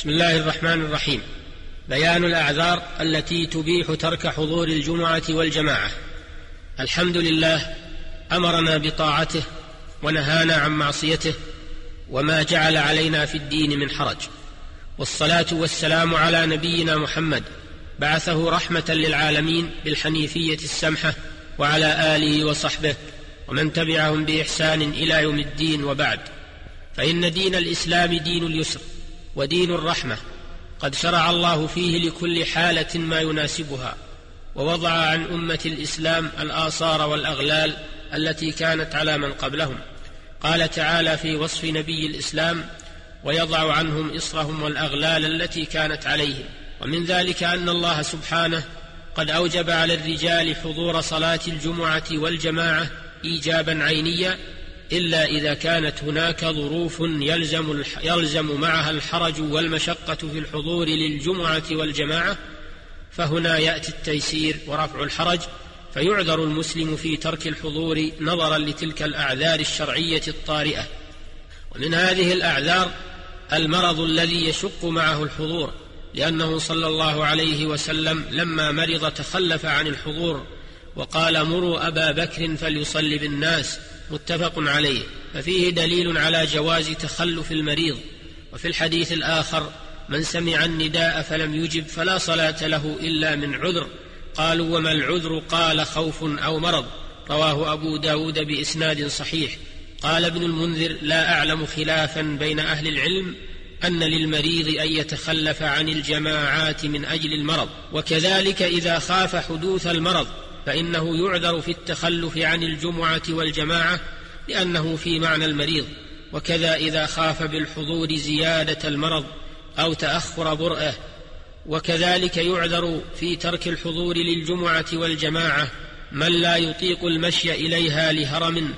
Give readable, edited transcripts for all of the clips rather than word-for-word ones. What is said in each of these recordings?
بسم الله الرحمن الرحيم. بيان الأعذار التي تبيح ترك حضور الجمعة والجماعة. الحمد لله أمرنا بطاعته ونهانا عن معصيته، وما جعل علينا في الدين من حرج، والصلاة والسلام على نبينا محمد بعثه رحمة للعالمين بالحنيفية السمحة، وعلى آله وصحبه ومن تبعهم بإحسان إلى يوم الدين. وبعد، فإن دين الإسلام دين اليسر ودين الرحمة، قد شرع الله فيه لكل حالة ما يناسبها، ووضع عن أمة الإسلام الآثار والأغلال التي كانت على من قبلهم. قال تعالى في وصف نبي الإسلام: ويضع عنهم إصرهم والأغلال التي كانت عليهم. ومن ذلك أن الله سبحانه قد أوجب على الرجال حضور صلاة الجمعة والجماعة إيجابا عينيا، إلا إذا كانت هناك ظروف يلزم معها الحرج والمشقة في الحضور للجمعة والجماعة، فهنا يأتي التيسير ورفع الحرج، فيعذر المسلم في ترك الحضور نظرا لتلك الأعذار الشرعية الطارئة. ومن هذه الأعذار المرض الذي يشق معه الحضور، لأنه صلى الله عليه وسلم لما مرض تخلف عن الحضور، وقال: مروا أبا بكر فليصلي بالناس، متفق عليه. ففيه دليل على جواز تخلف المريض. وفي الحديث الآخر: من سمع النداء فلم يجب فلا صلاة له إلا من عذر. قالوا: وما العذر؟ قال: خوف أو مرض. رواه أبو داود بإسناد صحيح. قال ابن المنذر: لا أعلم خلافا بين أهل العلم أن للمريض أن يتخلف عن الجماعات من أجل المرض، وكذلك إذا خاف حدوث المرض فإنه يعذر في التخلف عن الجمعة والجماعة، لأنه في معنى المريض. وكذا إذا خاف بالحضور زيادة المرض أو تأخر برئه، وكذلك يعذر في ترك الحضور للجمعة والجماعة من لا يطيق المشي إليها لهرم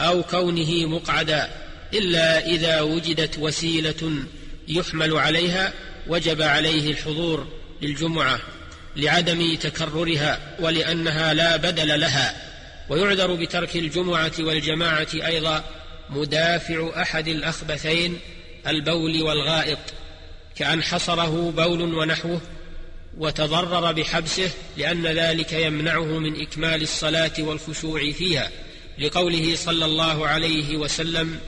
أو كونه مقعدا، إلا إذا وجدت وسيلة يحمل عليها وجب عليه الحضور للجمعة لعدم تكررها، ولأنها لا بدل لها. ويعذر بترك الجمعة والجماعة أيضا مدافع أحد الأخبثين، البول والغائط، كأن حصره بول ونحوه وتضرر بحبسه، لأن ذلك يمنعه من إكمال الصلاة والخشوع فيها، لقوله صلى الله عليه وسلم: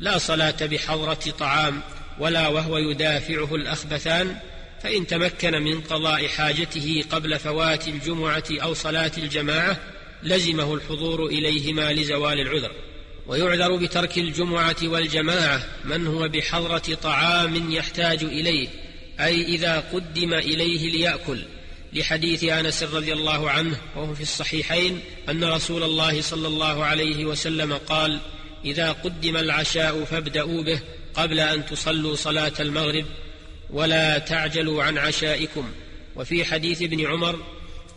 لا صلاة بحضرة طعام ولا وهو يدافعه الأخبثان، فإن تمكن من قضاء حاجته قبل فوات الجمعة أو صلاة الجماعة لزمه الحضور إليهما لزوال العذر. ويعذر بترك الجمعة والجماعة من هو بحضرة طعام يحتاج إليه، أي إذا قدم إليه ليأكل، لحديث أنس رضي الله عنه وهو في الصحيحين أن رسول الله صلى الله عليه وسلم قال: إذا قدم العشاء فابدأوا به قبل أن تصلوا صلاة المغرب، ولا تعجلوا عن عشائكم. وفي حديث ابن عمر: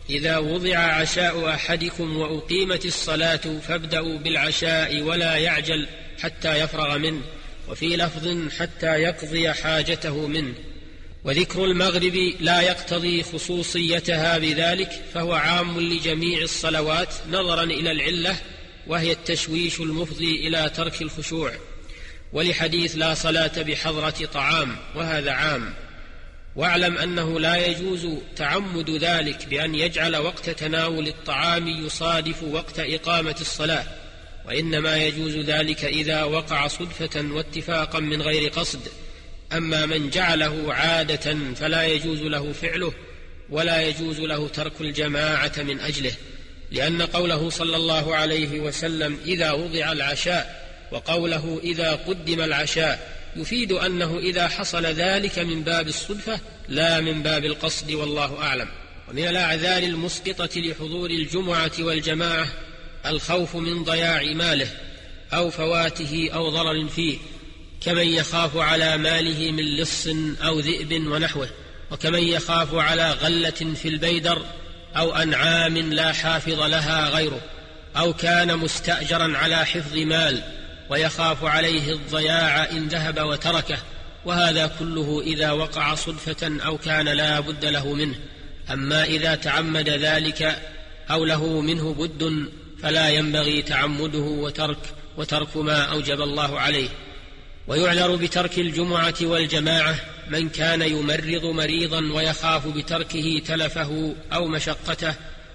إذا وضع عشاء أحدكم وأقيمت الصلاة فابدأوا بالعشاء ولا يعجل حتى يفرغ منه. وفي لفظ: حتى يقضي حاجته منه. وذكر المغرب لا يقتضي خصوصيتها بذلك، فهو عام لجميع الصلوات نظرا إلى العلة، وهي التشويش المفضي إلى ترك الخشوع، ولحديث: لا صلاة بحضرة طعام، وهذا عام. واعلم أنه لا يجوز تعمد ذلك بأن يجعل وقت تناول الطعام يصادف وقت إقامة الصلاة، وإنما يجوز ذلك إذا وقع صدفة واتفاقا من غير قصد. أما من جعله عادة فلا يجوز له فعله، ولا يجوز له ترك الجماعة من أجله، لأن قوله صلى الله عليه وسلم: إذا وضع العشاء، وقوله: إذا قدم العشاء، يفيد أنه إذا حصل ذلك من باب الصدفة لا من باب القصد، والله أعلم. ومن الأعذار المسقطة لحضور الجمعة والجماعة الخوف من ضياع ماله أو فواته أو ضرر فيه، كمن يخاف على ماله من لص أو ذئب ونحوه، وكمن يخاف على غلة في البيدر أو أنعام لا حافظ لها غيره، أو كان مستأجرا على حفظ مال ويخاف عليه الضياع إن ذهب وتركه، وهذا كله إذا وقع صدفة أو كان لا بد له منه. أما إذا تعمد ذلك أو له منه بد فلا ينبغي تعمده وترك ما أوجب الله عليه. ويعذر بترك الجمعة والجماعة من كان يمرض مريضا ويخاف بتركه تلفه أو مشقته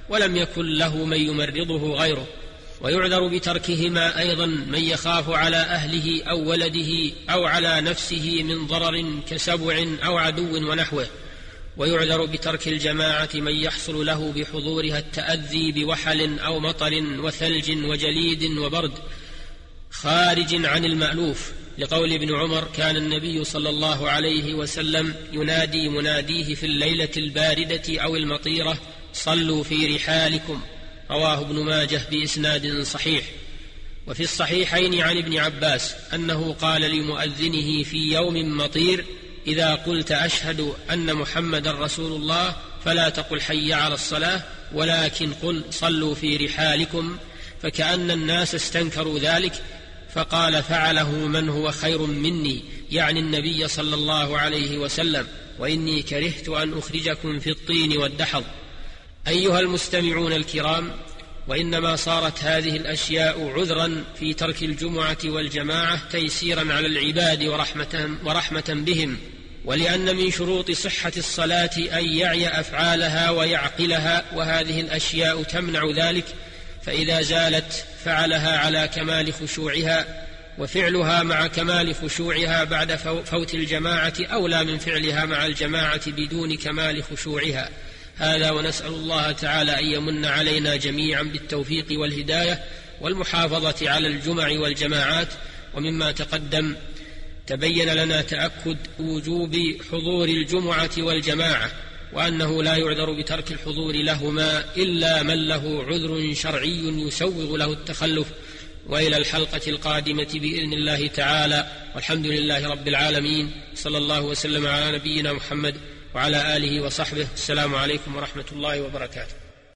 ولم يكن له من يمرضه غيره. ويعذر بتركهما أيضا من يخاف على أهله أو ولده أو على نفسه من ضرر كسبع أو عدو ونحوه. ويعذر بترك الجماعة من يحصل له بحضورها التأذي بوحل أو مطر وثلج وجليد وبرد خارج عن المألوف، لقول ابن عمر: كان النبي صلى الله عليه وسلم ينادي مناديه في الليلة الباردة أو المطيرة: صلوا في رحالكم. رواه ابن ماجه بإسناد صحيح. وفي الصحيحين عن ابن عباس أنه قال لمؤذنه في يوم مطير: إذا قلت أشهد أن محمد رسول الله فلا تقل حي على الصلاة، ولكن قل صلوا في رحالكم، فكأن الناس استنكروا ذلك، فقال: فعله من هو خير مني، يعني النبي صلى الله عليه وسلم، وإني كرهت أن أخرجكم في الطين والدحض. أيها المستمعون الكرام، وإنما صارت هذه الأشياء عذرا في ترك الجمعة والجماعة تيسيرا على العباد ورحمة بهم، ولأن من شروط صحة الصلاة أن يعي أفعالها ويعقلها، وهذه الأشياء تمنع ذلك، فإذا زالت فعلها على كمال خشوعها، وفعلها مع كمال خشوعها بعد فوت الجماعة أولى من فعلها مع الجماعة بدون كمال خشوعها. هذا، ونسأل الله تعالى أن يمن علينا جميعا بالتوفيق والهداية والمحافظة على الجمع والجماعات. ومما تقدم تبين لنا تأكد وجوب حضور الجمعة والجماعة، وأنه لا يعذر بترك الحضور لهما إلا من له عذر شرعي يسوغ له التخلف. وإلى الحلقة القادمة بإذن الله تعالى، والحمد لله رب العالمين، صلى الله وسلم على نبينا محمد وعلى آله وصحبه. السلام عليكم ورحمة الله وبركاته.